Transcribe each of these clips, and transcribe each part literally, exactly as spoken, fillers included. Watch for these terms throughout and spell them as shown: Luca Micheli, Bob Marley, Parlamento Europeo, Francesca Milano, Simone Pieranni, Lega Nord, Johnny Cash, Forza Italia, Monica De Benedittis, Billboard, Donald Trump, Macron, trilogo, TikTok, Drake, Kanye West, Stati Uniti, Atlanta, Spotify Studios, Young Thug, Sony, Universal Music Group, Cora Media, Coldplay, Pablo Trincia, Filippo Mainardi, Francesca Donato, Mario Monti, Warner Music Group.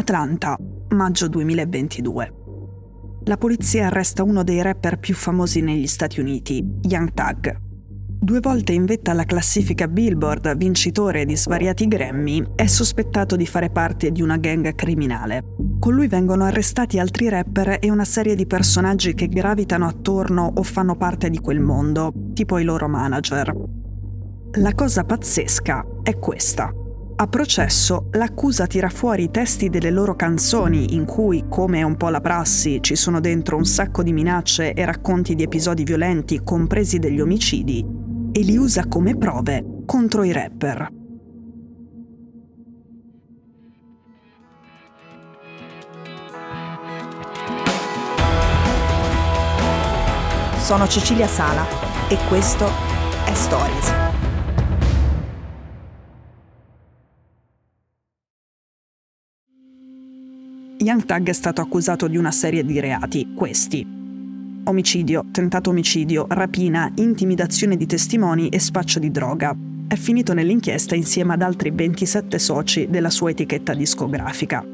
Atlanta, maggio duemilaventidue. La polizia arresta uno dei rapper più famosi negli Stati Uniti, Young Thug. Due volte in vetta alla classifica Billboard, vincitore di svariati Grammy, è sospettato di fare parte di una gang criminale. Con lui vengono arrestati altri rapper e una serie di personaggi che gravitano attorno o fanno parte di quel mondo, tipo i loro manager. La cosa pazzesca è questa. A processo, l'accusa tira fuori i testi delle loro canzoni in cui, come è un po' la prassi, ci sono dentro un sacco di minacce e racconti di episodi violenti, compresi degli omicidi, e li usa come prove contro i rapper. Sono Cecilia Sala e questo è Stories. Young Thug è stato accusato di una serie di reati, questi: omicidio, tentato omicidio, rapina, intimidazione di testimoni e spaccio di droga. È finito nell'inchiesta insieme ad altri ventisette soci della sua etichetta discografica.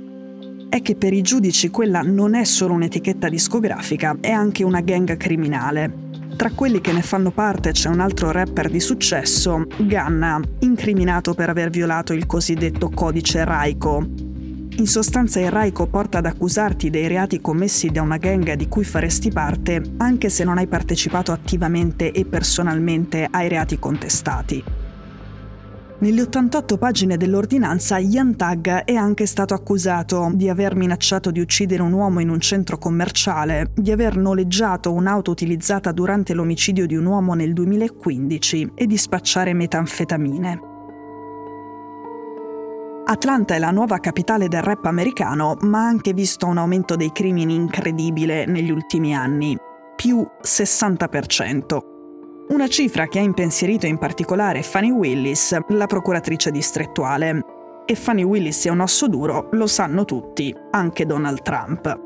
È che per i giudici quella non è solo un'etichetta discografica, è anche una gang criminale. Tra quelli che ne fanno parte c'è un altro rapper di successo, Gunna, incriminato per aver violato il cosiddetto codice RICO. In sostanza il RICO porta ad accusarti dei reati commessi da una gang di cui faresti parte, anche se non hai partecipato attivamente e personalmente ai reati contestati. Nelle ottantotto pagine dell'ordinanza, Young Thug è anche stato accusato di aver minacciato di uccidere un uomo in un centro commerciale, di aver noleggiato un'auto utilizzata durante l'omicidio di un uomo nel duemilaquindici e di spacciare metanfetamine. Atlanta è la nuova capitale del rap americano, ma ha anche visto un aumento dei crimini incredibile negli ultimi anni, più sessanta per cento. Una cifra che ha impensierito in particolare Fani Willis, la procuratrice distrettuale. E Fani Willis è un osso duro, lo sanno tutti, anche Donald Trump.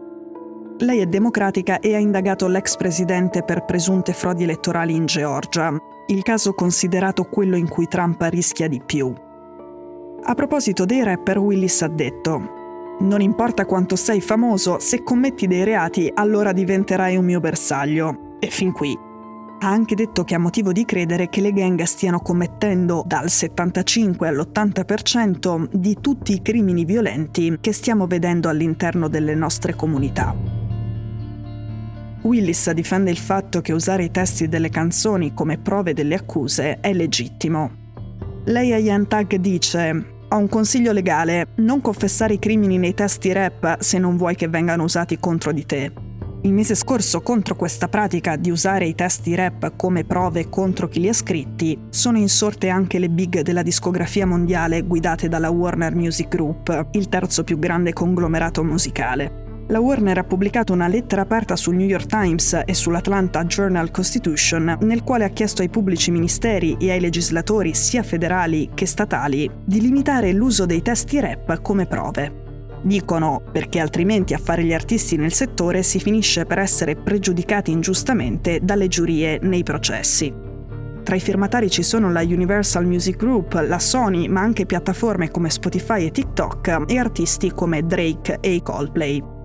Lei è democratica e ha indagato l'ex presidente per presunte frodi elettorali in Georgia, il caso considerato quello in cui Trump rischia di più. A proposito dei rapper, Willis ha detto: «Non importa quanto sei famoso, se commetti dei reati allora diventerai un mio bersaglio». E fin qui. Ha anche detto che ha motivo di credere che le gang stiano commettendo dal settantacinque all'ottanta per cento di tutti i crimini violenti che stiamo vedendo all'interno delle nostre comunità. Willis difende il fatto che usare i testi delle canzoni come prove delle accuse è legittimo. Lei a Young Thug dice: «Ho un consiglio legale, non confessare i crimini nei testi rap se non vuoi che vengano usati contro di te». Il mese scorso, contro questa pratica di usare i testi rap come prove contro chi li ha scritti, sono insorte anche le big della discografia mondiale guidate dalla Warner Music Group, il terzo più grande conglomerato musicale. La Warner ha pubblicato una lettera aperta sul New York Times e sull'Atlanta Journal-Constitution, nel quale ha chiesto ai pubblici ministeri e ai legislatori, sia federali che statali, di limitare l'uso dei testi rap come prove. Dicono, perché altrimenti a fare gli artisti nel settore si finisce per essere pregiudicati ingiustamente dalle giurie nei processi. Tra i firmatari ci sono la Universal Music Group, la Sony, ma anche piattaforme come Spotify e TikTok e artisti come Drake e i Coldplay.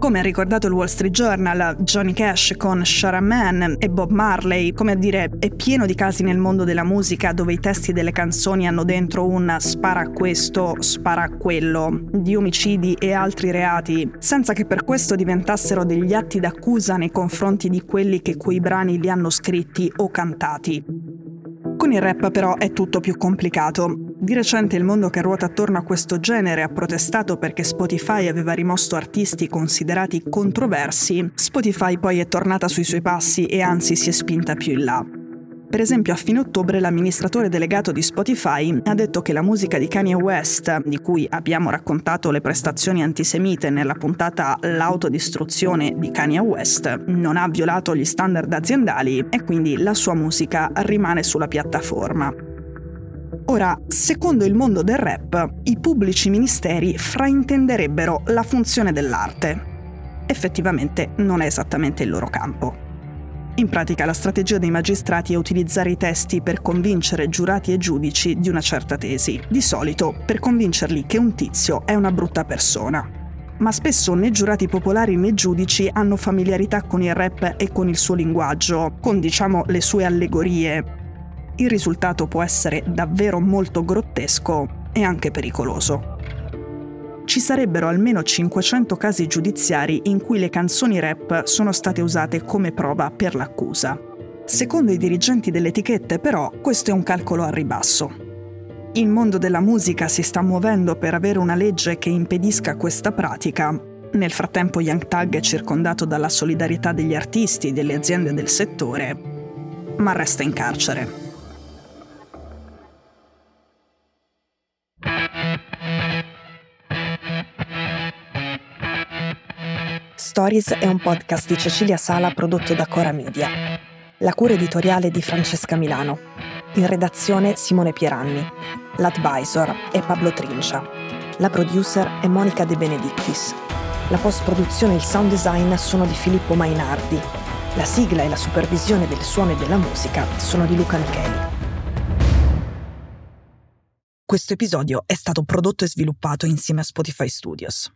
Come ha ricordato il Wall Street Journal, Johnny Cash con Shara Man e Bob Marley, come a dire, è pieno di casi nel mondo della musica dove i testi delle canzoni hanno dentro un spara a questo, spara a quello, di omicidi e altri reati, senza che per questo diventassero degli atti d'accusa nei confronti di quelli che quei brani li hanno scritti o cantati. Con il rap però è tutto più complicato. Di recente il mondo che ruota attorno a questo genere ha protestato perché Spotify aveva rimosso artisti considerati controversi. Spotify poi è tornata sui suoi passi e anzi si è spinta più in là. Per esempio a fine ottobre l'amministratore delegato di Spotify ha detto che la musica di Kanye West, di cui abbiamo raccontato le prestazioni antisemite nella puntata L'autodistruzione di Kanye West, non ha violato gli standard aziendali e quindi la sua musica rimane sulla piattaforma. Ora, secondo il mondo del rap, i pubblici ministeri fraintenderebbero la funzione dell'arte. Effettivamente non è esattamente il loro campo. In pratica, la strategia dei magistrati è utilizzare i testi per convincere giurati e giudici di una certa tesi, di solito per convincerli che un tizio è una brutta persona. Ma spesso né giurati popolari né giudici hanno familiarità con il rap e con il suo linguaggio, con, diciamo, le sue allegorie. Il risultato può essere davvero molto grottesco e anche pericoloso. Ci sarebbero almeno cinquecento casi giudiziari in cui le canzoni rap sono state usate come prova per l'accusa. Secondo i dirigenti delle etichette, però, questo è un calcolo al ribasso. Il mondo della musica si sta muovendo per avere una legge che impedisca questa pratica. Nel frattempo Young Thug è circondato dalla solidarietà degli artisti e delle aziende del settore, ma resta in carcere. Stories è un podcast di Cecilia Sala prodotto da Cora Media. La cura editoriale di Francesca Milano. In redazione Simone Pieranni, l'advisor è Pablo Trincia, la producer è Monica De Benedittis, la post-produzione e il sound design sono di Filippo Mainardi, la sigla e la supervisione del suono e della musica sono di Luca Micheli. Questo episodio è stato prodotto e sviluppato insieme a Spotify Studios.